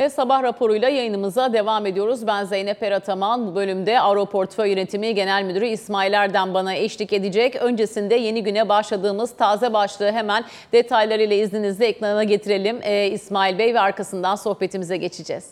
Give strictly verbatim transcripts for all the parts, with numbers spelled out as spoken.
Ve sabah raporuyla yayınımıza devam ediyoruz. Ben Zeynep Erataman. Bu bölümde Auro Portföy Yönetimi Genel Müdürü İsmail Erden bana eşlik edecek. Öncesinde yeni güne başladığımız taze başlığı hemen detaylarıyla izninizle ekrana getirelim ee, İsmail Bey ve arkasından sohbetimize geçeceğiz.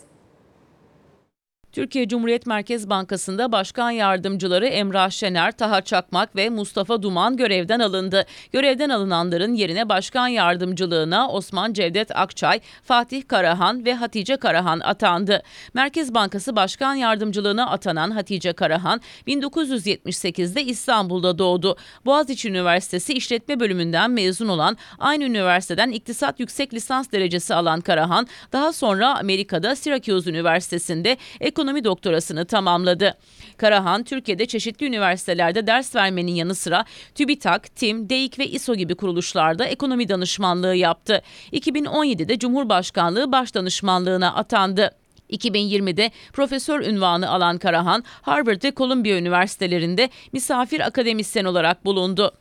Türkiye Cumhuriyet Merkez Bankası'nda başkan yardımcıları Emrah Şener, Taha Çakmak ve Mustafa Duman görevden alındı. Görevden alınanların yerine başkan yardımcılığına Osman Cevdet Akçay, Fatih Karahan ve Hatice Karahan atandı. Merkez Bankası Başkan Yardımcılığına atanan Hatice Karahan, bin dokuz yüz yetmiş sekizde İstanbul'da doğdu. Boğaziçi Üniversitesi İşletme Bölümünden mezun olan, aynı üniversiteden iktisat yüksek lisans derecesi alan Karahan, daha sonra Amerika'da Syracuse Üniversitesi'nde Ekon Ekonomi doktorasını tamamladı. Karahan, Türkiye'de çeşitli üniversitelerde ders vermenin yanı sıra TÜBİTAK, TİM, DEİK ve İSO gibi kuruluşlarda ekonomi danışmanlığı yaptı. iki bin on yedide Cumhurbaşkanlığı Başdanışmanlığına atandı. iki bin yirmide profesör unvanı alan Karahan, Harvard ve Columbia Üniversitelerinde misafir akademisyen olarak bulundu.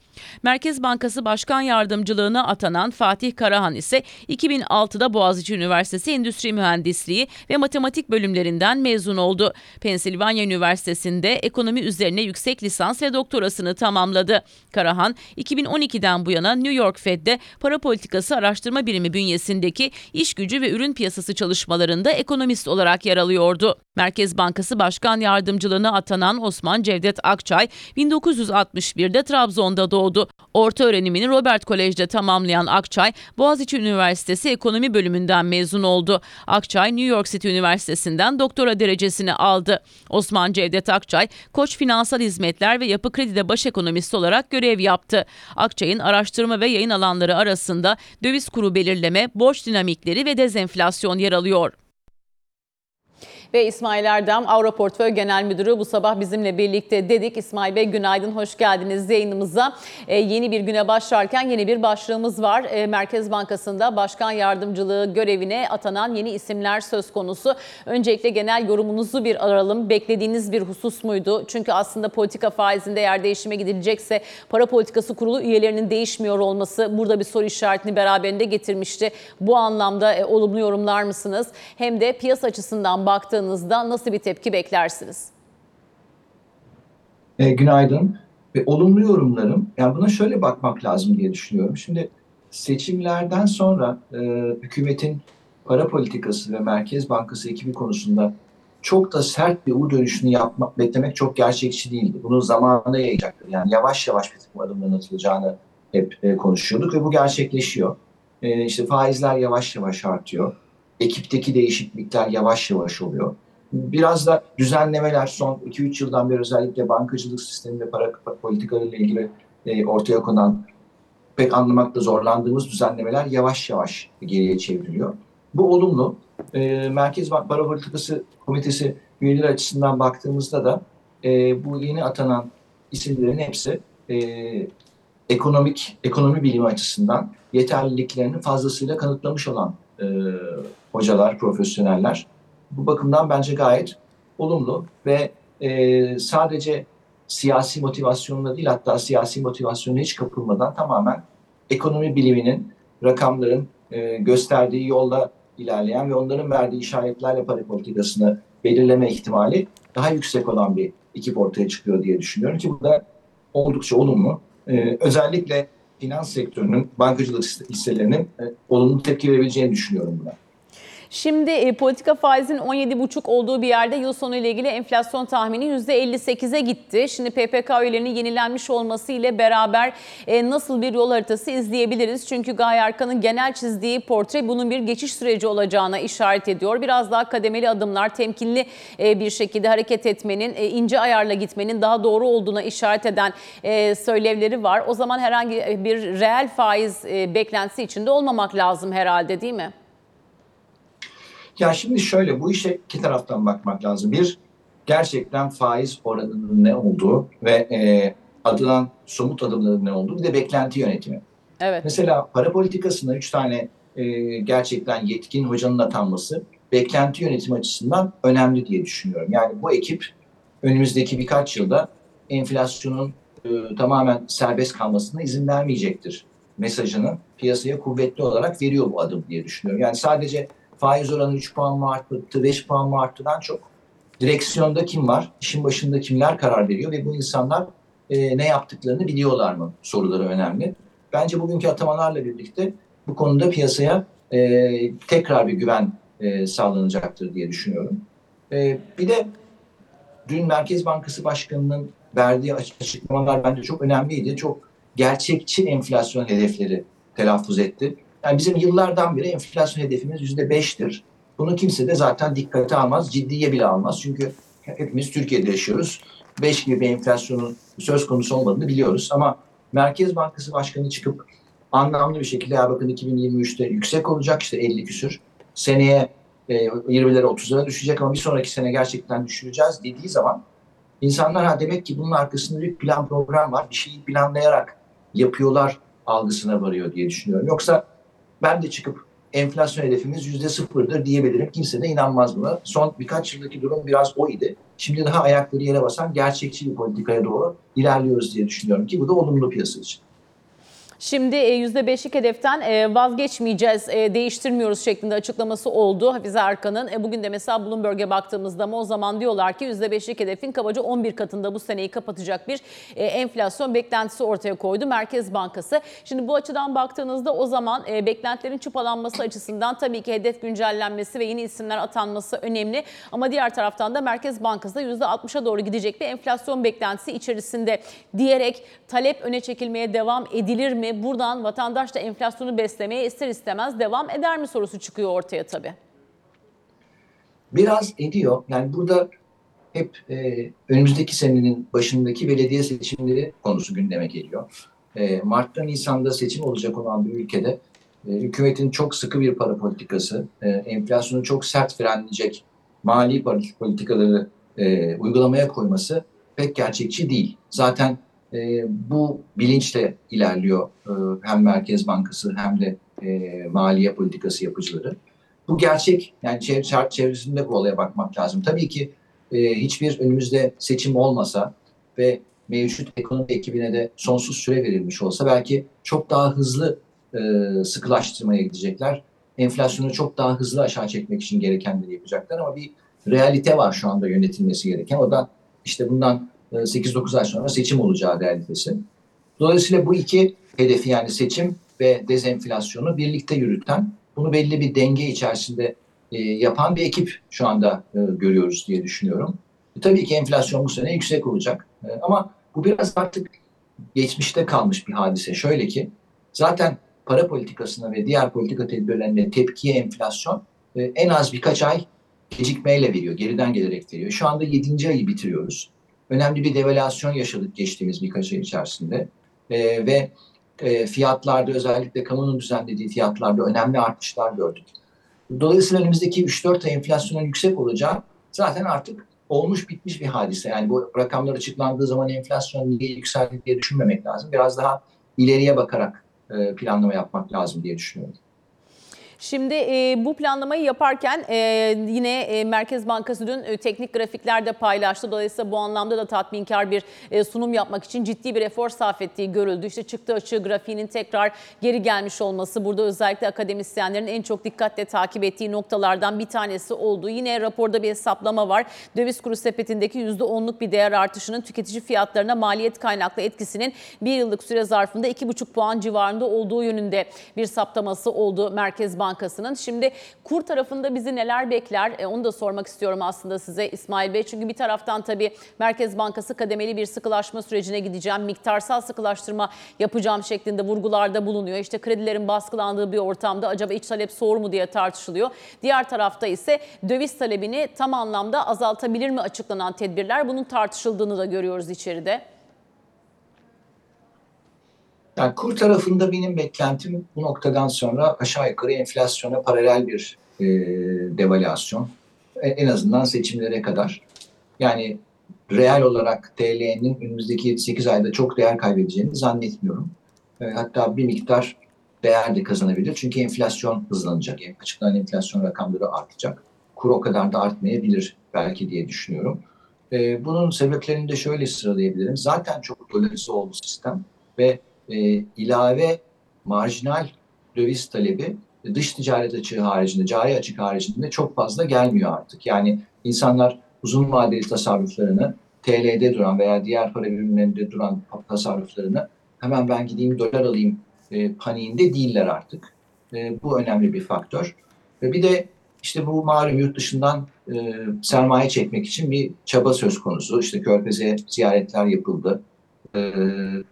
Merkez Bankası Başkan Yardımcılığına atanan Fatih Karahan ise iki bin altıda Boğaziçi Üniversitesi Endüstri Mühendisliği ve Matematik bölümlerinden mezun oldu. Pensilvanya Üniversitesi'nde ekonomi üzerine yüksek lisans ve doktorasını tamamladı. Karahan, iki bin on ikiden bu yana New York Fed'de Para Politikası Araştırma Birimi bünyesindeki iş gücü ve ürün piyasası çalışmalarında ekonomist olarak yer alıyordu. Merkez Bankası Başkan Yardımcılığına atanan Osman Cevdet Akçay, bin dokuz yüz altmış birde Trabzon'da doğdu. Orta öğrenimini Robert Kolej'de tamamlayan Akçay, Boğaziçi Üniversitesi Ekonomi Bölümünden mezun oldu. Akçay, New York City Üniversitesi'nden doktora derecesini aldı. Osman Cevdet Akçay, Koç Finansal Hizmetler ve Yapı Kredi'de baş ekonomist olarak görev yaptı. Akçay'ın araştırma ve yayın alanları arasında döviz kuru belirleme, borç dinamikleri ve dezenflasyon yer alıyor. Ve İsmail Erden, Auro Portföy Genel Müdürü bu sabah bizimle birlikte dedik. İsmail Bey günaydın, hoş geldiniz yayınımıza. Ee, yeni bir güne başlarken yeni bir başlığımız var. Ee, Merkez Bankası'nda başkan yardımcılığı görevine atanan yeni isimler söz konusu. Öncelikle genel yorumunuzu bir aralım. Beklediğiniz bir husus muydu? Çünkü aslında politika faizinde eğer değişime gidilecekse para politikası kurulu üyelerinin değişmiyor olması burada bir soru işaretini beraberinde getirmişti. Bu anlamda e, olumlu yorumlar mısınız? Hem de piyasa açısından baktığınızda nasıl bir tepki beklersiniz? E, günaydın. E, olumlu yorumlarım. Yani buna şöyle bakmak lazım diye düşünüyorum. Şimdi seçimlerden sonra e, hükümetin para politikası ve Merkez Bankası ekibi konusunda çok da sert bir U dönüşünü yapmak, beklemek çok gerçekçi değildi. Bunun zamanına yayacaktır. Yani yavaş yavaş bir takım adımların atılacağını hep e, konuşuyorduk ve bu gerçekleşiyor. E, işte faizler yavaş yavaş artıyor. Ekipteki değişiklikler yavaş yavaş oluyor. Biraz da düzenlemeler son iki üç yıldan beri özellikle bankacılık sistemi ve para politikalarıyla ilgili ortaya konan pek anlamakta zorlandığımız düzenlemeler yavaş yavaş geriye çevriliyor. Bu olumlu. Merkez Bank Para Politikası Komitesi üyeleri açısından baktığımızda da bu yeni atanan isimlerin hepsi ekonomik ekonomi bilimi açısından yeterliliklerini fazlasıyla kanıtlamış olan E, hocalar, profesyoneller. Bu bakımdan bence gayet olumlu ve e, sadece siyasi motivasyonla değil, hatta siyasi motivasyona hiç kapılmadan tamamen ekonomi biliminin, rakamların e, gösterdiği yolla ilerleyen ve onların verdiği işaretlerle para politikasını belirleme ihtimali daha yüksek olan bir ekip ortaya çıkıyor diye düşünüyorum ki bu da oldukça olumlu. E, özellikle finans sektörünün, bankacılık hisselerinin e, olumlu tepki verebileceğini düşünüyorum buna. Şimdi e, politika faizin on yedi virgül beş olduğu bir yerde yıl sonu ile ilgili enflasyon tahmini yüzde elli sekize gitti. Şimdi P P K üyelerinin yenilenmiş olması ile beraber e, nasıl bir yol haritası izleyebiliriz? Çünkü Gaye Erkan'ın genel çizdiği portre bunun bir geçiş süreci olacağına işaret ediyor. Biraz daha kademeli adımlar, temkinli e, bir şekilde hareket etmenin, e, ince ayarla gitmenin daha doğru olduğuna işaret eden e, söylevleri var. O zaman herhangi bir reel faiz e, beklentisi içinde olmamak lazım herhalde, değil mi? Ya şimdi şöyle, bu işe iki taraftan bakmak lazım. Bir, gerçekten faiz oranının ne olduğu ve e, atılan somut adımların ne olduğu, bir de beklenti yönetimi. Evet. Mesela para politikasında üç tane e, gerçekten yetkin hocanın atanması beklenti yönetimi açısından önemli diye düşünüyorum. Yani bu ekip önümüzdeki birkaç yılda enflasyonun e, tamamen serbest kalmasına izin vermeyecektir mesajını piyasaya kuvvetli olarak veriyor bu adım diye düşünüyorum. Yani sadece faiz oranı üç puan mı arttı, beş puan mı arttıdan çok direksiyonda kim var, işin başında kimler karar veriyor ve bu insanlar e, ne yaptıklarını biliyorlar mı soruları önemli. Bence bugünkü atamalarla birlikte bu konuda piyasaya e, tekrar bir güven e, sağlanacaktır diye düşünüyorum. E, bir de dün Merkez Bankası Başkanı'nın verdiği açıklamalar bence çok önemliydi. Çok gerçekçi enflasyon hedefleri telaffuz etti. Yani bizim yıllardan beri enflasyon hedefimiz yüzde beştir. Bunu kimse de zaten dikkate almaz, ciddiye bile almaz. Çünkü hepimiz Türkiye'de yaşıyoruz. beş gibi bir enflasyonun söz konusu olmadığını biliyoruz. Ama Merkez Bankası Başkanı çıkıp anlamlı bir şekilde ya bakın iki bin yirmi üçte yüksek olacak işte elli küsür. Seneye yirmilere otuzlara düşecek ama bir sonraki sene gerçekten düşüreceğiz dediği zaman insanlar ha demek ki bunun arkasında bir plan program var. Bir şeyi planlayarak yapıyorlar algısına varıyor diye düşünüyorum. Yoksa ben de çıkıp enflasyon hedefimiz yüzde sıfırdır diyebilirim. Kimse de inanmaz buna. Son birkaç yıldaki durum biraz o idi. Şimdi daha ayakları yere basan gerçekçi bir politikaya doğru ilerliyoruz diye düşünüyorum ki bu da olumlu piyasa için. Şimdi yüzde beşlik hedeften vazgeçmeyeceğiz, değiştirmiyoruz şeklinde açıklaması oldu Hafize Erkan'ın. Bugün de mesela Bloomberg'e baktığımızda ama o zaman diyorlar ki yüzde beşlik hedefin kabaca on bir katında bu seneyi kapatacak bir enflasyon beklentisi ortaya koydu Merkez Bankası. Şimdi bu açıdan baktığınızda o zaman beklentilerin çıpalanması açısından tabii ki hedef güncellenmesi ve yeni isimler atanması önemli. Ama diğer taraftan da Merkez Bankası da yüzde altmışa doğru gidecek bir enflasyon beklentisi içerisinde diyerek talep öne çekilmeye devam edilir mi? Buradan vatandaş da enflasyonu beslemeye ister istemez devam eder mi sorusu çıkıyor ortaya tabii. Biraz ediyor. Yani burada hep e, önümüzdeki senenin başındaki belediye seçimleri konusu gündeme geliyor. E, Mart'ta Nisan'da seçim olacak olan bir ülkede e, hükümetin çok sıkı bir para politikası, e, enflasyonu çok sert frenleyecek mali politikaları e, uygulamaya koyması pek gerçekçi değil. Zaten E, bu bilinçle ilerliyor e, hem Merkez Bankası hem de e, maliye politikası yapıcıları. Bu gerçek, yani çev- çevresinde bu olaya bakmak lazım. Tabii ki e, hiçbir önümüzde seçim olmasa ve mevcut ekonomi ekibine de sonsuz süre verilmiş olsa belki çok daha hızlı e, sıkılaştırmaya gidecekler. Enflasyonu çok daha hızlı aşağı çekmek için gerekenleri yapacaklar ama bir realite var şu anda yönetilmesi gereken. O da işte bundan sekiz dokuz ay sonra seçim olacağı realitesi. Dolayısıyla bu iki hedefi yani seçim ve dezenflasyonu birlikte yürüten, bunu belli bir denge içerisinde e, yapan bir ekip şu anda e, görüyoruz diye düşünüyorum. E, tabii ki enflasyon bu sene yüksek olacak. E, ama bu biraz artık geçmişte kalmış bir hadise. Şöyle ki zaten para politikasına ve diğer politika tedbirlerine tepkiye enflasyon e, en az birkaç ay gecikmeyle veriyor, geriden gelerek veriyor. Şu anda yedinci ayı bitiriyoruz. Önemli bir devalüasyon yaşadık geçtiğimiz birkaç ay içerisinde e, ve e, fiyatlarda özellikle kamunun düzenlediği fiyatlarda önemli artışlar gördük. Dolayısıyla önümüzdeki üç dört ay enflasyonun yüksek olacağı zaten artık olmuş bitmiş bir hadise. Yani bu rakamlar açıklandığı zaman enflasyon niye yükseldi diye düşünmemek lazım. Biraz daha ileriye bakarak e, planlama yapmak lazım diye düşünüyorum. Şimdi e, bu planlamayı yaparken e, yine e, Merkez Bankası dün e, teknik grafikler de paylaştı. Dolayısıyla bu anlamda da tatminkar bir e, sunum yapmak için ciddi bir efor sarf ettiği görüldü. İşte çıktı açığı grafiğinin tekrar geri gelmiş olması burada özellikle akademisyenlerin en çok dikkatle takip ettiği noktalardan bir tanesi oldu. Yine raporda bir hesaplama var. Döviz kuru sepetindeki yüzde onluk bir değer artışının tüketici fiyatlarına maliyet kaynaklı etkisinin bir yıllık süre zarfında iki buçuk puan civarında olduğu yönünde bir saptaması oldu Merkez Bankası. Bankası'nın. Şimdi kur tarafında bizi neler bekler? E, onu da sormak istiyorum aslında size İsmail Bey. Çünkü bir taraftan tabii Merkez Bankası kademeli bir sıkılaşma sürecine gideceğim, miktarsal sıkılaştırma yapacağım şeklinde vurgularda bulunuyor. İşte kredilerin baskılandığı bir ortamda acaba iç talep soğur mu diye tartışılıyor. Diğer tarafta ise döviz talebini tam anlamda azaltabilir mi açıklanan tedbirler? Bunun tartışıldığını da görüyoruz içeride. Yani kur tarafında benim beklentim bu noktadan sonra aşağı yukarı enflasyona paralel bir e, devalüasyon. E, en azından seçimlere kadar. Yani reel olarak T L'nin önümüzdeki sekiz ayda çok değer kaybedeceğini zannetmiyorum. E, hatta bir miktar değer de kazanabilir. Çünkü enflasyon hızlanacak. Yani açıklanan enflasyon rakamları artacak. Kur o kadar da artmayabilir belki diye düşünüyorum. E, bunun sebeplerini de şöyle sıralayabilirim. Zaten çok dolarize oldu sistem ve E, ilave marjinal döviz talebi dış ticaret açığı haricinde, cari açık haricinde çok fazla gelmiyor artık. Yani insanlar uzun vadeli tasarruflarını, T L'de duran veya diğer para birimlerinde duran tasarruflarını hemen ben gideyim dolar alayım e, paniğinde değiller artık. E, bu önemli bir faktör. Ve bir de işte bu malum yurt dışından e, sermaye çekmek için bir çaba söz konusu. İşte Körfez'e ziyaretler yapıldı. E,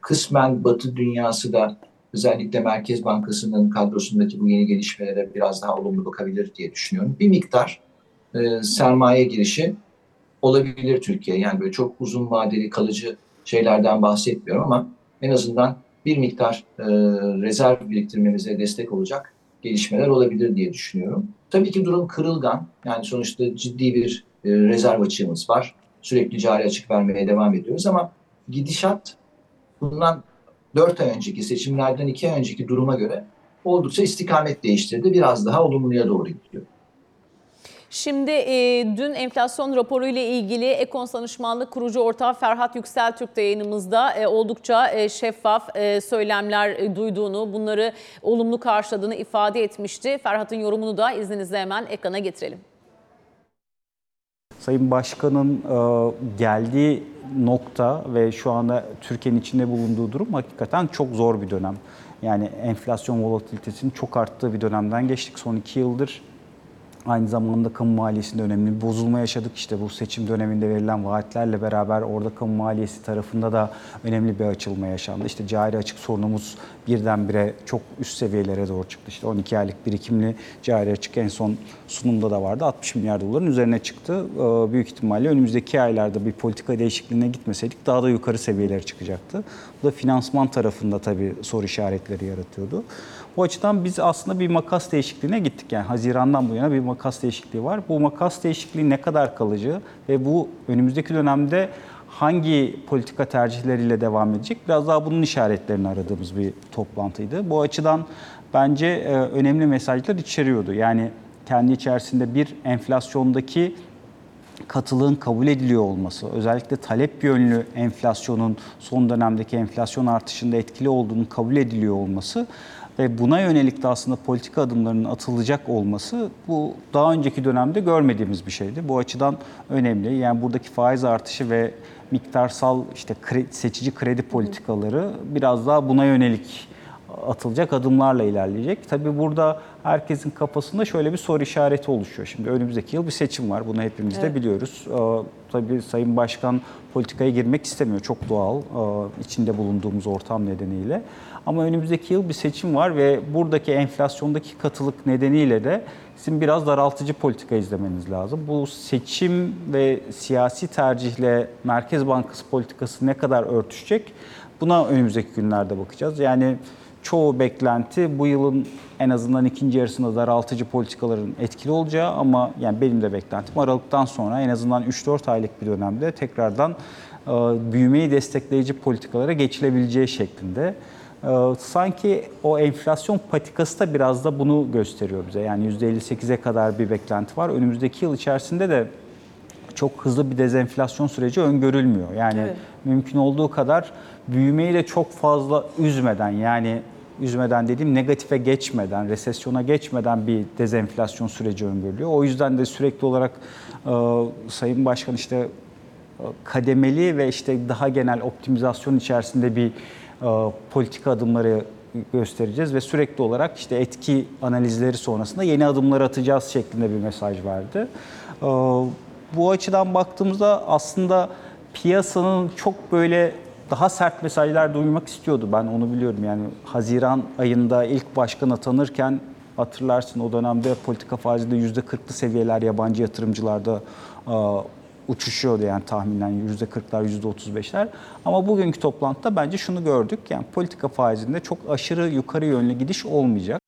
kısmen Batı dünyası da özellikle Merkez Bankası'nın kadrosundaki bu yeni gelişmelere biraz daha olumlu bakabilir diye düşünüyorum. Bir miktar e, sermaye girişi olabilir Türkiye. Yani böyle çok uzun vadeli kalıcı şeylerden bahsetmiyorum ama en azından bir miktar e, rezerv biriktirmemize destek olacak gelişmeler olabilir diye düşünüyorum. Tabii ki durum kırılgan. Yani sonuçta ciddi bir e, rezerv açığımız var. Sürekli cari açık vermeye devam ediyoruz ama gidişat bundan dört ay önceki seçimlerden iki ay önceki duruma göre oldukça istikamet değiştirdi. Biraz daha olumluya doğru gidiyor. Şimdi e, dün enflasyon raporu ile ilgili Ekon Danışmanlık kurucu ortağı Ferhat Yükseltürk de yayınımızda e, oldukça e, şeffaf e, söylemler e, duyduğunu, bunları olumlu karşıladığını ifade etmişti. Ferhat'ın yorumunu da izninizle hemen ekrana getirelim. Sayın Başkan'ın e, geldiği nokta ve şu anda Türkiye'nin içinde bulunduğu durum hakikaten çok zor bir dönem. Yani enflasyon volatilitesinin çok arttığı bir dönemden geçtik son iki yıldır. Aynı zamanda kamu maliyesinde önemli bir bozulma yaşadık. İşte bu seçim döneminde verilen vaatlerle beraber orada kamu maliyesi tarafında da önemli bir açılma yaşandı. İşte cari açık sorunumuz birdenbire çok üst seviyelere doğru çıktı. İşte on iki aylık birikimli cari açık en son sunumda da vardı. altmış milyar doların üzerine çıktı. Büyük ihtimalle önümüzdeki aylarda bir politika değişikliğine gitmeseydik daha da yukarı seviyelere çıkacaktı. Bu da finansman tarafında tabii soru işaretleri yaratıyordu. Bu açıdan biz aslında bir makas değişikliğine gittik. Yani Haziran'dan bu yana bir makas değişikliği var. Bu makas değişikliği ne kadar kalıcı ve bu önümüzdeki dönemde hangi politika tercihleriyle devam edecek? Biraz daha bunun işaretlerini aradığımız bir toplantıydı. Bu açıdan bence önemli mesajlar içeriyordu. Yani kendi içerisinde bir enflasyondaki katılığın kabul ediliyor olması, özellikle talep yönlü enflasyonun son dönemdeki enflasyon artışında etkili olduğunun kabul ediliyor olması ve buna yönelik de aslında politika adımlarının atılacak olması bu daha önceki dönemde görmediğimiz bir şeydi. Bu açıdan önemli. Yani buradaki faiz artışı ve miktarsal işte kredi, seçici kredi politikaları biraz daha buna yönelik atılacak adımlarla ilerleyecek. Tabii burada herkesin kafasında şöyle bir soru işareti oluşuyor. Şimdi önümüzdeki yıl bir seçim var. Bunu hepimiz evet. de biliyoruz. Ee, tabii Sayın Başkan politikaya girmek istemiyor. Çok doğal. Ee, içinde bulunduğumuz ortam nedeniyle. Ama önümüzdeki yıl bir seçim var ve buradaki enflasyondaki katılık nedeniyle de sizin biraz daraltıcı politika izlemeniz lazım. Bu seçim ve siyasi tercihle Merkez Bankası politikası ne kadar örtüşecek? Buna önümüzdeki günlerde bakacağız. Yani çoğu beklenti bu yılın en azından ikinci yarısında daraltıcı politikaların etkili olacağı ama yani benim de beklentim Aralık'tan sonra en azından üç dört aylık bir dönemde tekrardan e, büyümeyi destekleyici politikalara geçilebileceği şeklinde. E, sanki o enflasyon patikası da biraz da bunu gösteriyor bize. Yani yüzde elli sekize kadar bir beklenti var. Önümüzdeki yıl içerisinde de çok hızlı bir dezenflasyon süreci öngörülmüyor. Yani evet. mümkün olduğu kadar büyümeyi de çok fazla üzmeden yani üzmeden dediğim negatife geçmeden, resesyona geçmeden bir dezenflasyon süreci öngörülüyor. O yüzden de sürekli olarak e, Sayın Başkan işte e, kademeli ve işte daha genel optimizasyon içerisinde bir e, politika adımları göstereceğiz ve sürekli olarak işte etki analizleri sonrasında yeni adımlar atacağız şeklinde bir mesaj verdi. E, bu açıdan baktığımızda aslında piyasanın çok böyle daha sert mesajlar duymak istiyordu. Ben onu biliyorum. Yani Haziran ayında ilk başkan atanırken hatırlarsın o dönemde politika faizinde yüzde kırklı seviyeler yabancı yatırımcılarda ıı, uçuşuyordu yani tahminen yüzde kırklar yüzde otuz beşler. Ama bugünkü toplantıda bence şunu gördük. Yani politika faizinde çok aşırı yukarı yönlü gidiş olmayacak.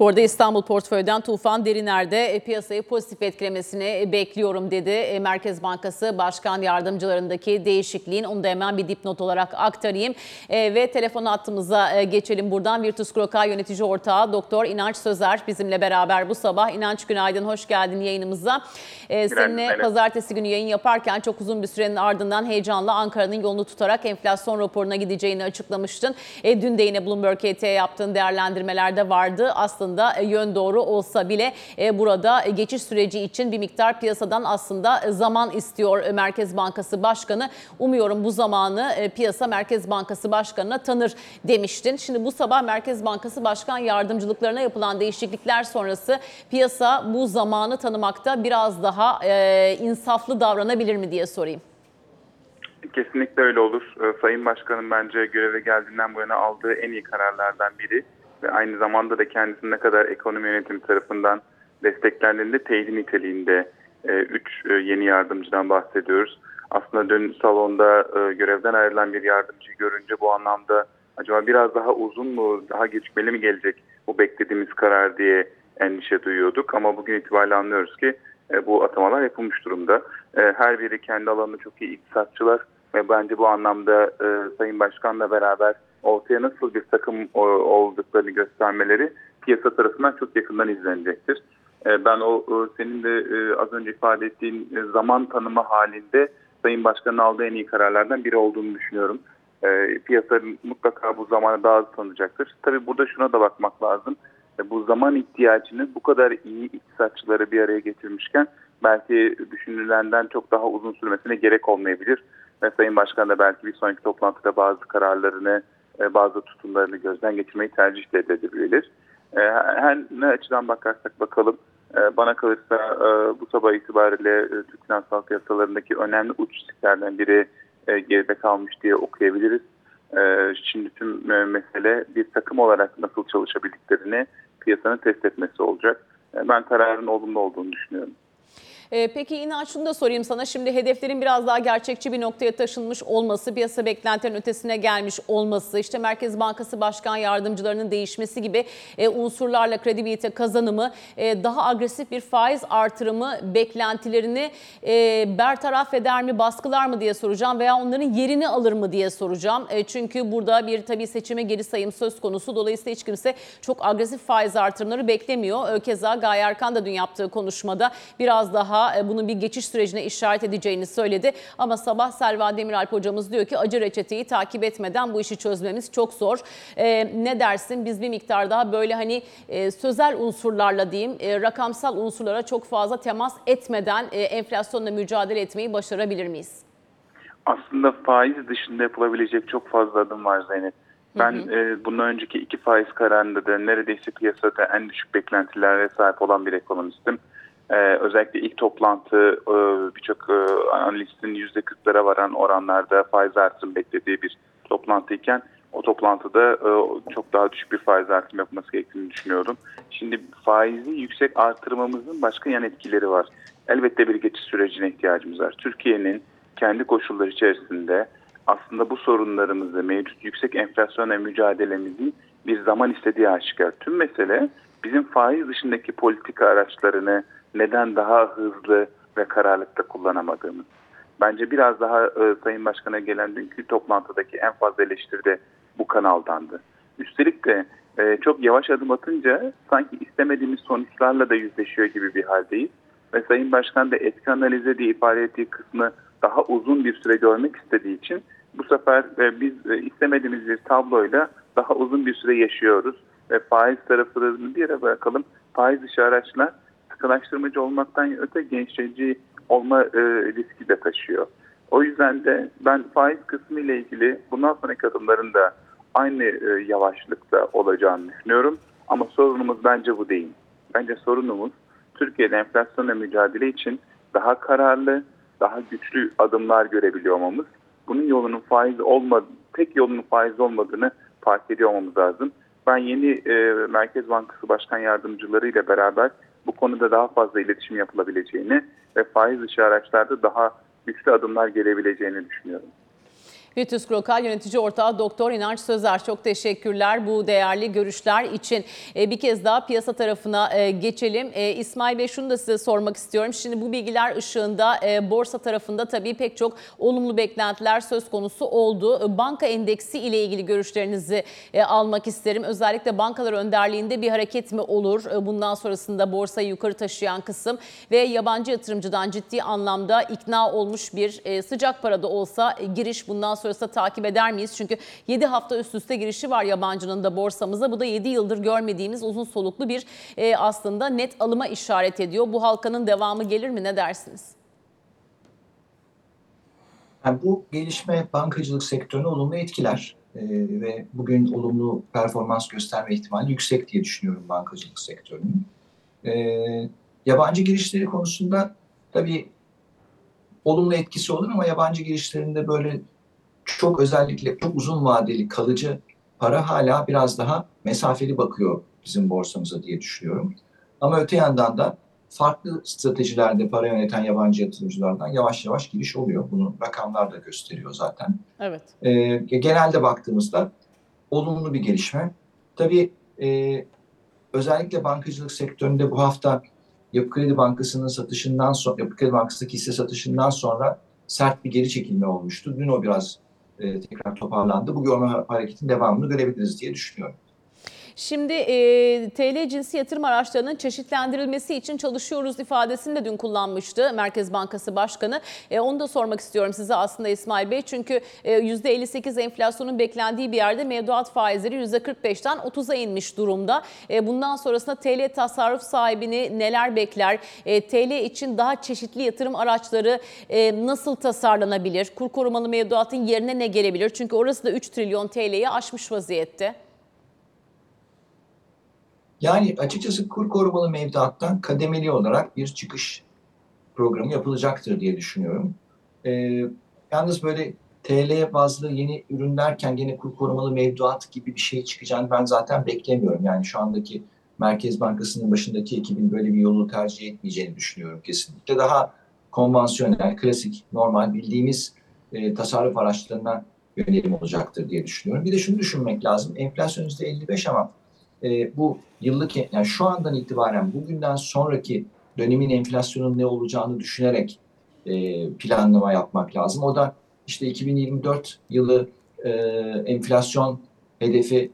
Bu arada İstanbul Portföy'den Tufan Deriner de piyasayı pozitif etkilemesini bekliyorum dedi. Merkez Bankası Başkan Yardımcılarındaki değişikliğin, onu da hemen bir dipnot olarak aktarayım. E, ve telefon hattımıza geçelim buradan. Virtus Crocay yönetici ortağı Doktor İnanç Sözer bizimle beraber bu sabah. İnanç, günaydın, hoş geldin yayınımıza. E, seninle pazartesi günü yayın yaparken çok uzun bir sürenin ardından heyecanla Ankara'nın yolunu tutarak enflasyon raporuna gideceğini açıklamıştın. E, dün de yine Bloomberg H T'ye yaptığın değerlendirmelerde vardı. Aslında da yön doğru olsa bile burada geçiş süreci için bir miktar piyasadan aslında zaman istiyor Merkez Bankası Başkanı. Umuyorum bu zamanı piyasa Merkez Bankası Başkanı'na tanır demiştin. Şimdi bu sabah Merkez Bankası Başkan Yardımcılıklarına yapılan değişiklikler sonrası piyasa bu zamanı tanımakta biraz daha insaflı davranabilir mi diye sorayım. Kesinlikle öyle olur. Sayın Başkanım bence göreve geldiğinden bu yana aldığı en iyi kararlardan biri. Ve aynı zamanda da kendisi ne kadar ekonomi yönetimi tarafından desteklendiğinde teyit niteliğinde üç e, e, yeni yardımcıdan bahsediyoruz. Aslında dün salonda e, görevden ayrılan bir yardımcıyı görünce bu anlamda acaba biraz daha uzun mu, daha gecikmeli mi gelecek bu beklediğimiz karar diye endişe duyuyorduk. Ama bugün itibariyle anlıyoruz ki e, bu atamalar yapılmış durumda. E, her biri kendi alanında çok iyi iktisatçılar ve bence bu anlamda e, Sayın Başkan'la beraber ortaya nasıl bir takım olduklarını göstermeleri piyasa tarafından çok yakından izlenecektir. Ben o senin de az önce ifade ettiğin zaman tanımı halinde Sayın Başkan'ın aldığı en iyi kararlardan biri olduğunu düşünüyorum. Piyasa mutlaka bu zamanı daha az tanıyacaktır. Tabii burada şuna da bakmak lazım. Bu zaman ihtiyacını bu kadar iyi iktisatçıları bir araya getirmişken belki düşünülenden çok daha uzun sürmesine gerek olmayabilir. Ve Sayın Başkan da belki bir sonraki toplantıda bazı kararlarını, bazı tutumlarını gözden geçirmeyi tercih de edebilir. Her ne açıdan bakarsak bakalım, bana kalırsa bu sabah itibariyle Türk finansal piyasalarındaki önemli uç risklerden biri geride kalmış diye okuyabiliriz. Şimdi tüm mesele bir takım olarak nasıl çalışabildiklerini piyasanın test etmesi olacak. Ben kararın olumlu olduğunu düşünüyorum. Peki İnanç, şunu da sorayım sana. Şimdi hedeflerin biraz daha gerçekçi bir noktaya taşınmış olması, piyasa beklentilerin ötesine gelmiş olması, işte Merkez Bankası Başkan Yardımcılarının değişmesi gibi unsurlarla kredibilite kazanımı, daha agresif bir faiz artırımı beklentilerini bertaraf eder mi, baskılar mı diye soracağım veya onların yerini alır mı diye soracağım. Çünkü burada bir tabii seçime geri sayım söz konusu. Dolayısıyla hiç kimse çok agresif faiz artırımları beklemiyor. Keza Gaye Erkan da dün yaptığı konuşmada biraz daha bunun bir geçiş sürecine işaret edeceğini söyledi. Ama sabah Selva Demiralp hocamız diyor ki acı reçeteyi takip etmeden bu işi çözmemiz çok zor. E, ne dersin? Biz bir miktar daha böyle hani e, sözel unsurlarla diyeyim, e, rakamsal unsurlara çok fazla temas etmeden e, enflasyonla mücadele etmeyi başarabilir miyiz? Aslında faiz dışında yapılabilecek çok fazla adım var Zeynep. Ben hı hı. E, bundan önceki iki faiz kararında da neredeyse piyasada en düşük beklentilere sahip olan bir ekonomistim. Ee, özellikle ilk toplantı e, birçok e, analistin yüzde kırklara varan oranlarda faiz artırım beklediği bir toplantıyken o toplantıda e, çok daha düşük bir faiz artırım yapması gerektiğini düşünüyordum. Şimdi faizi yüksek artırmamızın başka yan etkileri var. Elbette bir geçiş sürecine ihtiyacımız var. Türkiye'nin kendi koşulları içerisinde aslında bu sorunlarımızla mevcut yüksek enflasyonla mücadelemizin bir zaman istediği aşikar. Tüm mesele bizim faiz dışındaki politika araçlarını neden daha hızlı ve kararlılıkta kullanamadığımız. Bence biraz daha e, Sayın Başkan'a gelen dünkü toplantıdaki en fazla eleştiri de bu kanaldandı. Üstelik de e, çok yavaş adım atınca sanki istemediğimiz sonuçlarla da yüzleşiyor gibi bir haldeyiz. Ve Sayın Başkan da etki analize diye ifade ettiği kısmı daha uzun bir süre görmek istediği için bu sefer e, biz e, istemediğimiz bir tabloyla daha uzun bir süre yaşıyoruz. Ve faiz tarafını bir yere bırakalım. Faiz dışı araçlar sıkılaştırmacı olmaktan öte gençleyici olma e, riski de taşıyor. O yüzden de ben faiz kısmı ile ilgili bundan sonraki adımların da aynı e, yavaşlıkta olacağını düşünüyorum. Ama sorunumuz bence bu değil. Bence sorunumuz Türkiye'de enflasyonla mücadele için daha kararlı, daha güçlü adımlar görebiliyor olmamız. Bunun yolunun faiz olmadı, tek yolunun faiz olmadığını fark ediyor olmamız lazım. Ben yeni e, Merkez Bankası Başkan Yardımcıları ile beraber bu konuda daha fazla iletişim yapılabileceğini ve faiz dışı araçlarda daha güçlü adımlar gelebileceğini düşünüyorum. Virtus Crocay yönetici ortağı Doktor İnanç Sözer, çok teşekkürler bu değerli görüşler için. Bir kez daha piyasa tarafına geçelim. İsmail Bey, şunu da size sormak istiyorum. Şimdi bu bilgiler ışığında borsa tarafında tabii pek çok olumlu beklentiler söz konusu oldu. Banka endeksi ile ilgili görüşlerinizi almak isterim. Özellikle bankalar önderliğinde bir hareket mi olur? Bundan sonrasında borsayı yukarı taşıyan kısım ve yabancı yatırımcıdan ciddi anlamda ikna olmuş bir sıcak parada olsa giriş, bundan sonrasında takip eder miyiz? Çünkü yedi hafta üst üste girişi var yabancının da borsamıza. Bu da yedi yıldır görmediğimiz uzun soluklu bir aslında net alıma işaret ediyor. Bu halkanın devamı gelir mi? Ne dersiniz? Yani bu gelişme bankacılık sektörünü olumlu etkiler ee, ve bugün olumlu performans gösterme ihtimali yüksek diye düşünüyorum bankacılık sektörünün. Ee, yabancı girişleri konusunda tabii olumlu etkisi olur ama yabancı girişlerinde böyle çok özellikle çok uzun vadeli kalıcı para hala biraz daha mesafeli bakıyor bizim borsamıza diye düşünüyorum. Ama öte yandan da farklı stratejilerde para yöneten yabancı yatırımcılardan yavaş yavaş giriş oluyor. Bunu rakamlar da gösteriyor zaten. Evet. Ee, genelde baktığımızda olumlu bir gelişme. Tabii e, özellikle bankacılık sektöründe bu hafta Yapı Kredi Bankası'nın satışından sonra, Yapı Kredi Bankası'ndaki hisse satışından sonra sert bir geri çekilme olmuştu. Dün o biraz e, tekrar toparlandı. Bu görme hareketinin devamını görebiliriz diye düşünüyorum. Şimdi e, T L cinsi yatırım araçlarının çeşitlendirilmesi için çalışıyoruz ifadesini de dün kullanmıştı Merkez Bankası Başkanı. E, onu da sormak istiyorum size aslında İsmail Bey. Çünkü e, yüzde elli sekiz enflasyonun beklendiği bir yerde mevduat faizleri yüzde kırk beşten otuza inmiş durumda. E, bundan sonrasında T L tasarruf sahibini neler bekler? E, T L için daha çeşitli yatırım araçları e, nasıl tasarlanabilir? Kur korumalı mevduatın yerine ne gelebilir? Çünkü orası da üç trilyon T L'yi aşmış vaziyette. Yani açıkçası kur korumalı mevduattan kademeli olarak bir çıkış programı yapılacaktır diye düşünüyorum. Ee, yalnız böyle T L bazlı yeni ürün derken yine kur korumalı mevduat gibi bir şey çıkacağını ben zaten beklemiyorum. Yani şu andaki Merkez Bankası'nın başındaki ekibin böyle bir yolu tercih etmeyeceğini düşünüyorum kesinlikle. Daha konvansiyonel, klasik, normal bildiğimiz e, tasarruf araçlarına yönelim olacaktır diye düşünüyorum. Bir de şunu düşünmek lazım. Enflasyon yüzde elli beş ama E, bu yıllık, yani şu andan itibaren bugünden sonraki dönemin enflasyonun ne olacağını düşünerek e, planlama yapmak lazım. O da işte iki bin yirmi dört yılı e, enflasyon hedefi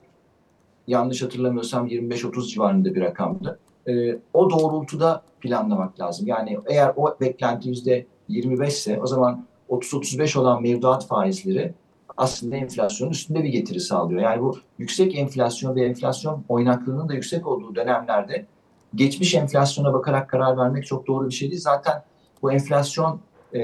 yanlış hatırlamıyorsam yirmi beş otuz civarında bir rakamdı. E, o doğrultuda planlamak lazım. Yani eğer o beklenti yüzde yirmi beş ise o zaman otuz otuz beş olan mevduat faizleri aslında enflasyonun üstünde bir getiri sağlıyor. Yani bu yüksek enflasyon ve enflasyon oynaklığının da yüksek olduğu dönemlerde geçmiş enflasyona bakarak karar vermek çok doğru bir şey değil. Zaten bu enflasyon e,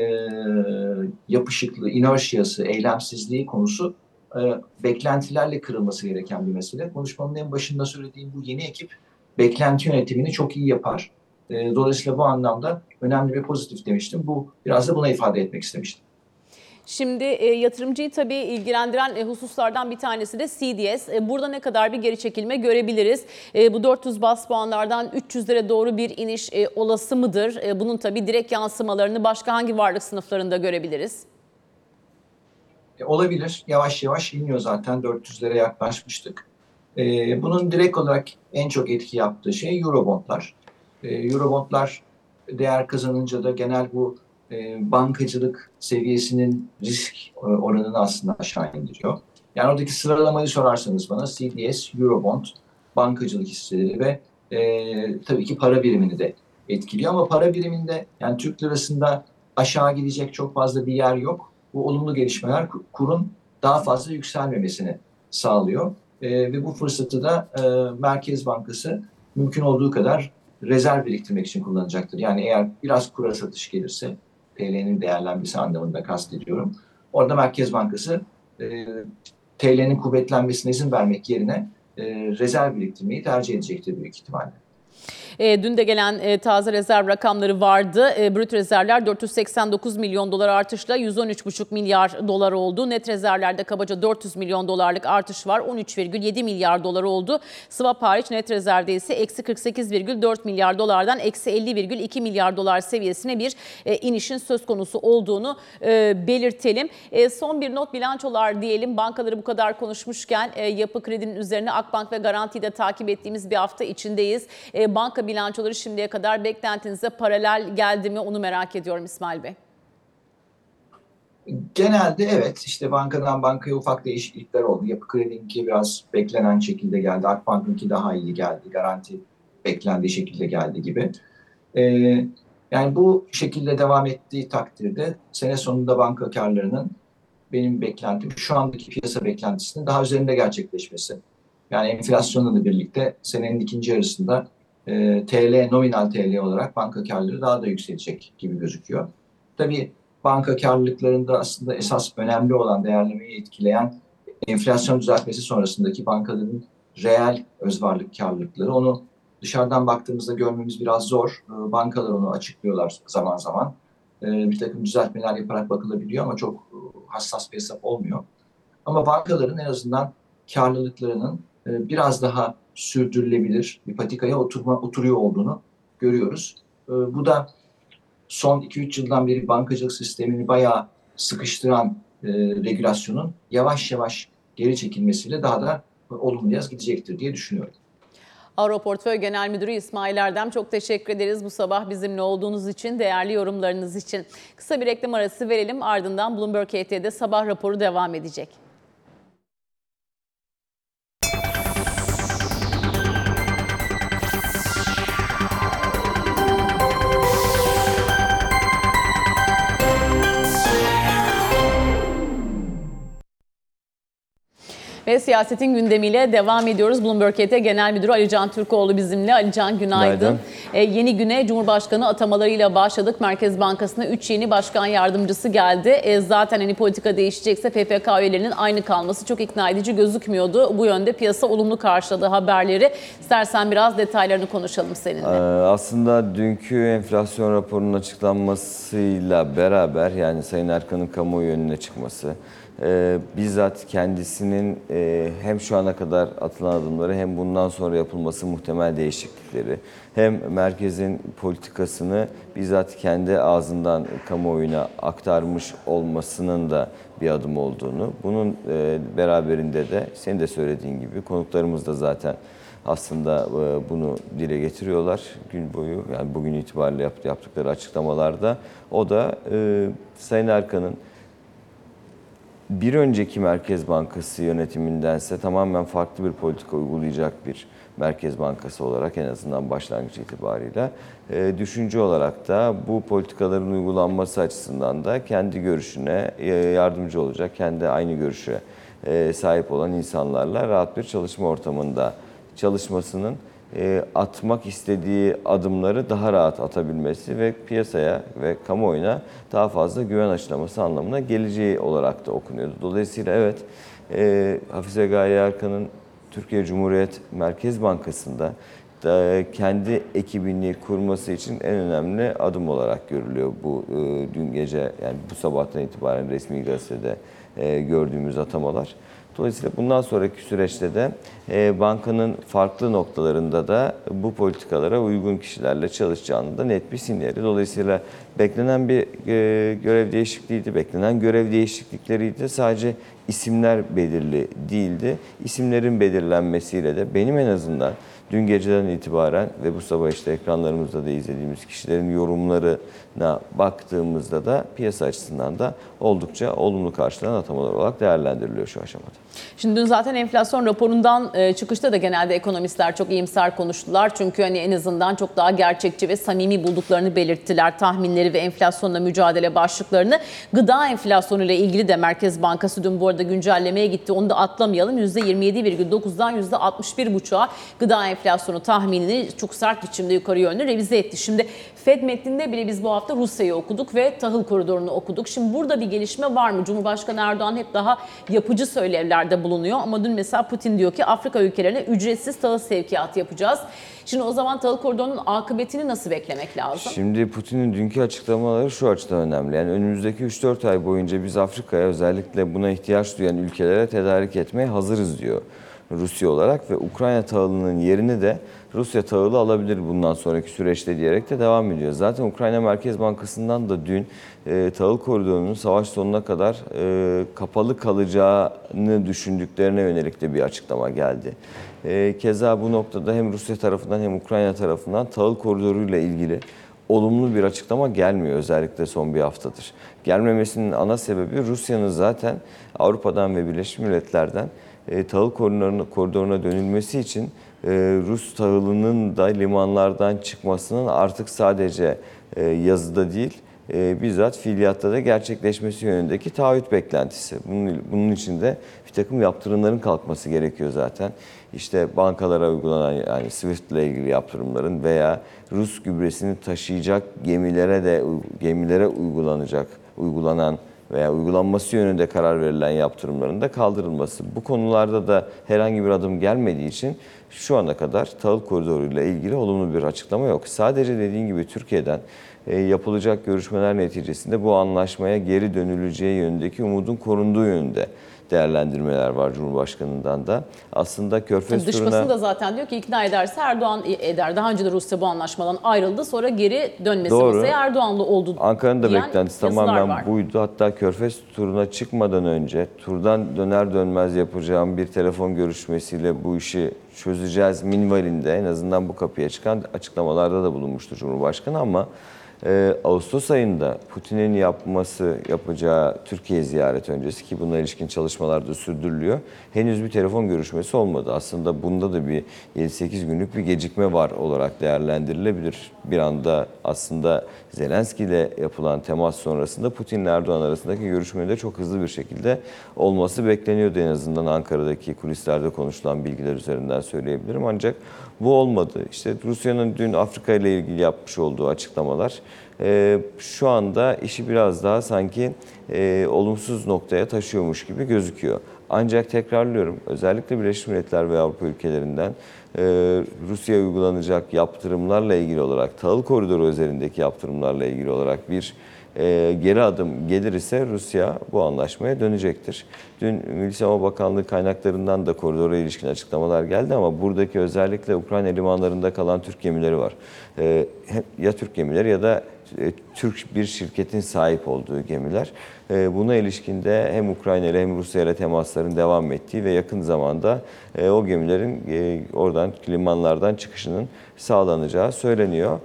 yapışıklığı, inerşiyası, eylemsizliği konusu e, beklentilerle kırılması gereken bir mesele. Konuşmanın en başında söylediğim bu yeni ekip beklenti yönetimini çok iyi yapar. E, dolayısıyla bu anlamda önemli ve pozitif demiştim. Bu biraz da buna ifade etmek istemiştim. Şimdi e, yatırımcıyı tabii ilgilendiren e, hususlardan bir tanesi de C D S. E, burada ne kadar bir geri çekilme görebiliriz? E, bu dört yüz baz puanlardan üç yüzlere doğru bir iniş e, olası mıdır? E, bunun tabii direkt yansımalarını başka hangi varlık sınıflarında görebiliriz? E, olabilir. Yavaş yavaş iniyor zaten. dört yüzlere yaklaşmıştık. E, bunun direkt olarak en çok etki yaptığı şey Eurobondlar. E, Eurobondlar değer kazanınca da genel bu bankacılık seviyesinin risk oranını aslında aşağı indiriyor. Yani oradaki sıralamayı sorarsanız bana C D S, Eurobond, bankacılık hisseleri ve e, tabii ki para birimini de etkiliyor. Ama para biriminde yani Türk lirasında aşağı gidecek çok fazla bir yer yok. Bu olumlu gelişmeler kurun daha fazla yükselmemesini sağlıyor. E, ve bu fırsatı da e, Merkez Bankası mümkün olduğu kadar rezerv biriktirmek için kullanacaktır. Yani eğer biraz kura satış gelirse T L'nin değerlenmesi anlamında kastediyorum. Orada Merkez Bankası e, T L'nin kuvvetlenmesine izin vermek yerine e, rezerv biriktirmeyi tercih edecektir büyük ihtimalle. E, dün de gelen e, taze rezerv rakamları vardı. E, brüt rezervler dört yüz seksen dokuz milyon dolar artışla yüz on üç virgül beş milyar dolar oldu. Net rezervlerde kabaca dört yüz milyon dolarlık artış var. on üç virgül yedi milyar dolar oldu. Swap hariç net rezervde ise eksi kırk sekiz virgül dört milyar dolardan eksi elli virgül iki milyar dolar seviyesine bir e, inişin söz konusu olduğunu e, belirtelim. E, son bir not bilançolar diyelim. Bankaları bu kadar konuşmuşken e, Yapı Kredi'nin üzerine Akbank ve Garanti'yi de takip ettiğimiz bir hafta içindeyiz. E, banka bilançoları şimdiye kadar beklentinize paralel geldi mi, onu merak ediyorum İsmail Bey. Genelde evet, işte bankadan bankaya ufak değişiklikler oldu. Yapı Kredi'ninki biraz beklenen şekilde geldi. Akbank'ınki daha iyi geldi. Garanti beklendiği şekilde geldi gibi. Ee, yani bu şekilde devam ettiği takdirde sene sonunda banka karlarının benim beklentim şu andaki piyasa beklentisinin daha üzerinde gerçekleşmesi. Yani enflasyonla da birlikte senenin ikinci yarısında e, T L, nominal T L olarak banka karları daha da yükselecek gibi gözüküyor. Tabii banka karlılıklarında aslında esas önemli olan, değerlemeyi etkileyen enflasyon düzeltmesi sonrasındaki bankaların reel öz varlık karlılıkları. Onu dışarıdan baktığımızda görmemiz biraz zor. Bankalar onu açıklıyorlar zaman zaman. Bir takım düzeltmeler yaparak bakılabiliyor ama çok hassas bir hesap olmuyor. Ama bankaların en azından karlılıklarının biraz daha sürdürülebilir bir patikaya oturma, oturuyor olduğunu görüyoruz. Bu da son iki üç yıldan beri bankacılık sistemini bayağı sıkıştıran e, regülasyonun yavaş yavaş geri çekilmesiyle daha da olumluya gidecektir diye düşünüyorum. Auro Portföy Genel Müdürü İsmail Erdem, çok teşekkür ederiz bu sabah bizimle olduğunuz için, değerli yorumlarınız için. Kısa bir reklam arası verelim, ardından Bloomberg H T'de sabah raporu devam edecek. Ve siyasetin gündemiyle devam ediyoruz. Bloomberg H T Genel Müdürü Ali Can Türkoğlu bizimle. Ali Can, günaydın. E, yeni güne Cumhurbaşkanı atamalarıyla başladık. Merkez Bankası'na üç yeni başkan yardımcısı geldi. E, zaten hani politika değişecekse P P K üyelerinin aynı kalması çok ikna edici gözükmüyordu. Bu yönde piyasa olumlu karşıladı haberleri. İstersen biraz detaylarını konuşalım seninle. Ee, aslında dünkü enflasyon raporunun açıklanmasıyla beraber, yani Sayın Erkan'ın kamuoyu önüne çıkması, Ee, bizzat kendisinin e, hem şu ana kadar atılan adımları hem bundan sonra yapılması muhtemel değişiklikleri, hem merkezin politikasını bizzat kendi ağzından kamuoyuna aktarmış olmasının da bir adım olduğunu, bunun e, beraberinde de senin de söylediğin gibi konuklarımız da zaten aslında e, bunu dile getiriyorlar gün boyu, yani bugün itibariyle yaptı, yaptıkları açıklamalarda. O da e, Sayın Erkan'ın bir önceki Merkez Bankası yönetimindense tamamen farklı bir politika uygulayacak bir Merkez Bankası olarak, en azından başlangıç itibariyle e, düşünce olarak da bu politikaların uygulanması açısından da kendi görüşüne e, yardımcı olacak, kendi aynı görüşe e, sahip olan insanlarla rahat bir çalışma ortamında çalışmasının e, atmak istediği adımları daha rahat atabilmesi ve piyasaya ve kamuoyuna daha fazla güven aşılaması anlamına geleceği olarak da okunuyordu. Dolayısıyla evet, e, Hafize Gaye Erkan'ın Türkiye Cumhuriyet Merkez Bankası'nda da kendi ekibini kurması için en önemli adım olarak görülüyor bu e, dün gece, yani bu sabahtan itibaren resmi gazetede e, gördüğümüz atamalar. Dolayısıyla bundan sonraki süreçte de e, bankanın farklı noktalarında da bu politikalara uygun kişilerle çalışacağını da net bir sinyali. Dolayısıyla beklenen bir e, görev değişikliğiydi, beklenen görev değişiklikleriydi. Sadece isimler belirli değildi. İsimlerin belirlenmesiyle de benim en azından dün geceden itibaren ve bu sabah işte ekranlarımızda da izlediğimiz kişilerin yorumlarına baktığımızda da piyasa açısından da oldukça olumlu karşılanan atamalar olarak değerlendiriliyor şu aşamada. Şimdi dün zaten enflasyon raporundan çıkışta da genelde ekonomistler çok iyimser konuştular. Çünkü hani en azından çok daha gerçekçi ve samimi bulduklarını belirttiler. Tahminleri ve enflasyonla mücadele başlıklarını. Gıda enflasyonu ile ilgili de Merkez Bankası dün bu arada güncellemeye gitti. Onu da atlamayalım. yüzde yirmi yedi virgül dokuzdan yüzde altmış bir virgül beşe gıda enflasyonu enflasyonu tahminini çok sert biçimde yukarı yönlü revize etti. Şimdi Fed metninde bile biz bu hafta Rusya'yı okuduk ve tahıl koridorunu okuduk. Şimdi burada bir gelişme var mı? Cumhurbaşkanı Erdoğan hep daha yapıcı söylevlerde bulunuyor ama dün mesela Putin diyor ki Afrika ülkelerine ücretsiz tahıl sevkiyatı yapacağız. Şimdi o zaman tahıl koridorunun akıbetini nasıl beklemek lazım? Şimdi Putin'in dünkü açıklamaları şu açıdan önemli. Yani önümüzdeki üç dört ay boyunca biz Afrika'ya, özellikle buna ihtiyaç duyan ülkelere tedarik etmeye hazırız diyor Rusya olarak ve Ukrayna tahılının yerini de Rusya tahılı alabilir bundan sonraki süreçte diyerek de devam ediyor. Zaten Ukrayna Merkez Bankası'ndan da dün e, tahıl koridorunun savaş sonuna kadar e, kapalı kalacağını düşündüklerine yönelik de bir açıklama geldi. E, keza bu noktada hem Rusya tarafından hem Ukrayna tarafından tahıl koridoruyla ilgili olumlu bir açıklama gelmiyor, özellikle son bir haftadır. Gelmemesinin ana sebebi Rusya'nın zaten Avrupa'dan ve Birleşmiş Milletler'den E, tahıl koridoruna, koridoruna dönülmesi için e, Rus tahılının da limanlardan çıkmasının artık sadece e, yazıda değil, e, bizzat fiiliyatta da gerçekleşmesi yönündeki taahhüt beklentisi. Bunun, bunun için de bir takım yaptırımların kalkması gerekiyor zaten. İşte bankalara uygulanan, yani Swift ile ilgili yaptırımların veya Rus gübresini taşıyacak gemilere de gemilere uygulanacak uygulanan veya uygulanması yönünde karar verilen yaptırımların da kaldırılması. Bu konularda da herhangi bir adım gelmediği için şu ana kadar tahıl koridoruyla ilgili olumlu bir açıklama yok. Sadece dediğin gibi Türkiye'den yapılacak görüşmeler neticesinde bu anlaşmaya geri dönüleceği yönündeki umudun korunduğu yönünde değerlendirmeler var Cumhurbaşkanı'ndan da. Aslında Körfez Dış turuna... Dış basın da zaten diyor ki ikna ederse Erdoğan eder. Daha önce de Rusya bu anlaşmadan ayrıldı. Sonra geri dönmesi mesela Erdoğan'la oldu. Ankara'nın da beklentisi tamamen var. Buydu. Hatta Körfez turuna çıkmadan önce turdan döner dönmez yapacağım bir telefon görüşmesiyle bu işi çözeceğiz minvalinde en azından bu kapıya çıkan açıklamalarda da bulunmuştu Cumhurbaşkanı ama Ee, Ağustos ayında Putin'in yapması, yapacağı Türkiye ziyareti öncesi, ki buna ilişkin çalışmalar da sürdürülüyor, henüz bir telefon görüşmesi olmadı. Aslında bunda da bir yedi sekiz günlük bir gecikme var olarak değerlendirilebilir. Bir anda aslında Zelenski ile yapılan temas sonrasında Putin ile Erdoğan arasındaki görüşmenin de çok hızlı bir şekilde olması bekleniyordu, en azından Ankara'daki kulislerde konuşulan bilgiler üzerinden söyleyebilirim. Ancak bu olmadı. İşte Rusya'nın dün Afrika ile ilgili yapmış olduğu açıklamalar e, şu anda işi biraz daha sanki e, olumsuz noktaya taşıyormuş gibi gözüküyor. Ancak tekrarlıyorum, özellikle Birleşmiş Milletler ve Avrupa ülkelerinden e, Rusya'ya uygulanacak yaptırımlarla ilgili olarak, tahıl koridoru üzerindeki yaptırımlarla ilgili olarak bir e, geri adım gelir ise Rusya bu anlaşmaya dönecektir. Dün Milli Savunma Bakanlığı kaynaklarından da koridora ilişkin açıklamalar geldi ama buradaki özellikle Ukrayna limanlarında kalan Türk gemileri var. E, ya Türk gemileri ya da Türk bir şirketin sahip olduğu gemiler. Buna ilişkin de hem Ukrayna ile hem Rusya ile temasların devam ettiği ve yakın zamanda o gemilerin oradan limanlardan çıkışının sağlanacağı söyleniyor.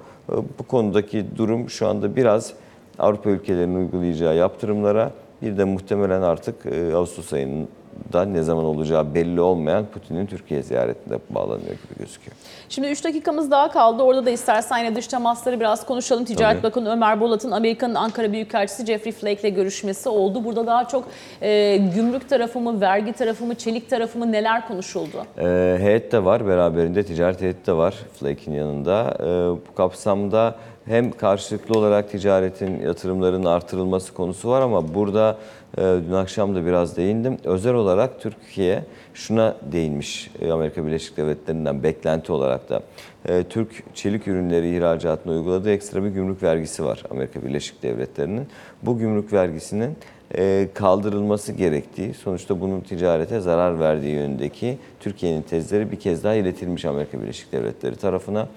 Bu konudaki durum şu anda biraz Avrupa ülkelerinin uygulayacağı yaptırımlara, bir de muhtemelen artık Ağustos ayının da ne zaman olacağı belli olmayan Putin'in Türkiye ziyaretinde bağlanıyor gibi gözüküyor. Şimdi üç dakikamız daha kaldı. Orada da istersen yine dış temasları biraz konuşalım. Ticaret Bakanı Ömer Bolat'ın Amerika'nın Ankara Büyükelçisi Jeffrey Flake ile görüşmesi oldu. Burada daha çok e, gümrük tarafı mı, vergi tarafı mı, çelik tarafı mı, neler konuşuldu? E, heyet de var beraberinde, ticaret heyeti de var Flake'in yanında. E, bu kapsamda hem karşılıklı olarak ticaretin, yatırımların artırılması konusu var ama burada e, dün akşam da biraz değindim. Özel olarak Türkiye şuna değinmiş, e, Amerika Birleşik Devletleri'nden beklenti olarak da. E, Türk çelik ürünleri ihracatına uyguladığı ekstra bir gümrük vergisi var Amerika Birleşik Devletleri'nin. Bu gümrük vergisinin e, kaldırılması gerektiği, sonuçta bunun ticarete zarar verdiği yönündeki Türkiye'nin tezleri bir kez daha iletilmiş Amerika Birleşik Devletleri tarafına.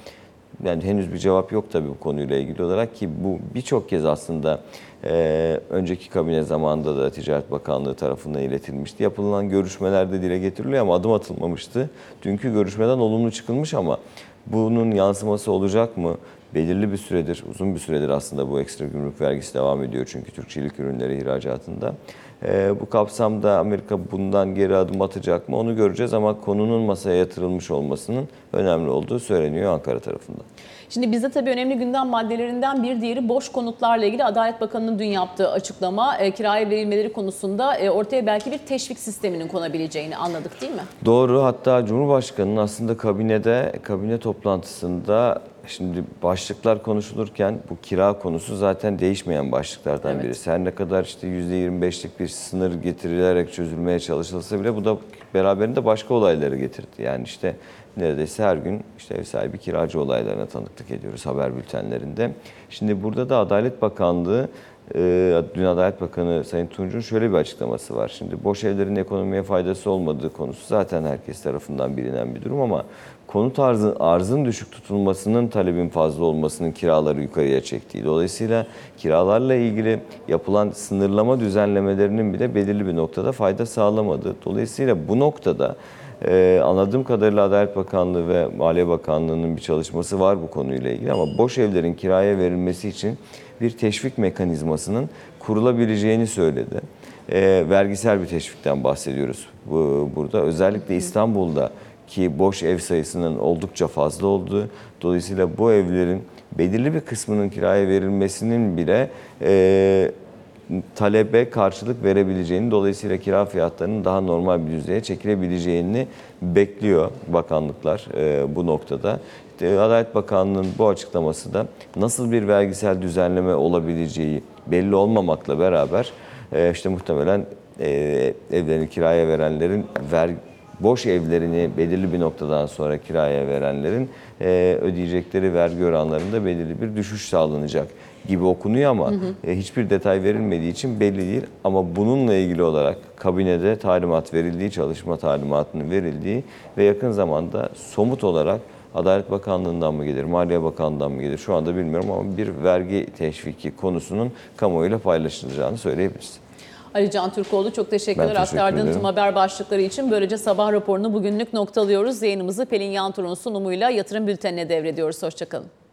Yani henüz bir cevap yok tabii bu konuyla ilgili olarak, ki bu birçok kez aslında e, önceki kabine zamanında da Ticaret Bakanlığı tarafından iletilmişti. Yapılan görüşmelerde dile getiriliyor ama adım atılmamıştı. Dünkü görüşmeden olumlu çıkılmış ama bunun yansıması olacak mı? Belirli bir süredir, uzun bir süredir aslında bu ekstra gümrük vergisi devam ediyor çünkü Türk çelik ürünleri ihracatında. E, bu kapsamda Amerika bundan geri adım atacak mı onu göreceğiz ama konunun masaya yatırılmış olmasının önemli olduğu söyleniyor Ankara tarafından. Şimdi bizde tabii önemli gündem maddelerinden bir diğeri boş konutlarla ilgili Adalet Bakanı'nın dün yaptığı açıklama. E, kiraya verilmeleri konusunda e, ortaya belki bir teşvik sisteminin konabileceğini anladık değil mi? Doğru. Hatta Cumhurbaşkanı'nın aslında kabinede, kabine toplantısında şimdi başlıklar konuşulurken bu kira konusu zaten değişmeyen başlıklardan evet. birisi. Her ne kadar işte yüzde yirmi beşlik bir sınır getirilerek çözülmeye çalışılsa bile bu da beraberinde başka olayları getirdi. Yani işte neredeyse her gün işte ev sahibi kiracı olaylarına tanıklık ediyoruz haber bültenlerinde. Şimdi burada da Adalet Bakanlığı, dün Adalet Bakanı Sayın Tunç'un şöyle bir açıklaması var. Şimdi boş evlerin ekonomiye faydası olmadığı konusu zaten herkes tarafından bilinen bir durum ama konut arzın, arzın düşük tutulmasının, talebin fazla olmasının kiraları yukarıya çektiği. Dolayısıyla kiralarla ilgili yapılan sınırlama düzenlemelerinin bile belirli bir noktada fayda sağlamadı. Dolayısıyla bu noktada Ee, anladığım kadarıyla Adalet Bakanlığı ve Maliye Bakanlığı'nın bir çalışması var bu konuyla ilgili ama boş evlerin kiraya verilmesi için bir teşvik mekanizmasının kurulabileceğini söyledi. Ee, vergisel bir teşvikten bahsediyoruz bu, burada. Özellikle İstanbul'da ki boş ev sayısının oldukça fazla olduğu, dolayısıyla bu evlerin belirli bir kısmının kiraya verilmesinin bile E, talebe karşılık verebileceğini, dolayısıyla kira fiyatlarının daha normal bir düzeye çekilebileceğini bekliyor bakanlıklar e, bu noktada. Adalet Bakanlığı'nın bu açıklaması da nasıl bir vergisel düzenleme olabileceği belli olmamakla beraber e, işte muhtemelen e, evlerini kiraya verenlerin, ver, boş evlerini belirli bir noktadan sonra kiraya verenlerin e, ödeyecekleri vergi oranlarında belirli bir düşüş sağlanacak gibi okunuyor ama hı hı. hiçbir detay verilmediği için belli değil. Ama bununla ilgili olarak kabinede talimat verildiği, çalışma talimatının verildiği ve yakın zamanda somut olarak Adalet Bakanlığı'ndan mı gelir, Maliye Bakanlığı'ndan mı gelir şu anda bilmiyorum ama bir vergi teşviki konusunun kamuoyuyla paylaşılacağını söyleyebiliriz. Ali Can Türkoğlu çok teşekkürler aktardığın tüm haber başlıkları için. Böylece sabah raporunu bugünlük noktalıyoruz. Yayınımızı Pelin Yantur'un sunumuyla Yatırım Bülteni'ne devrediyoruz. Hoşçakalın.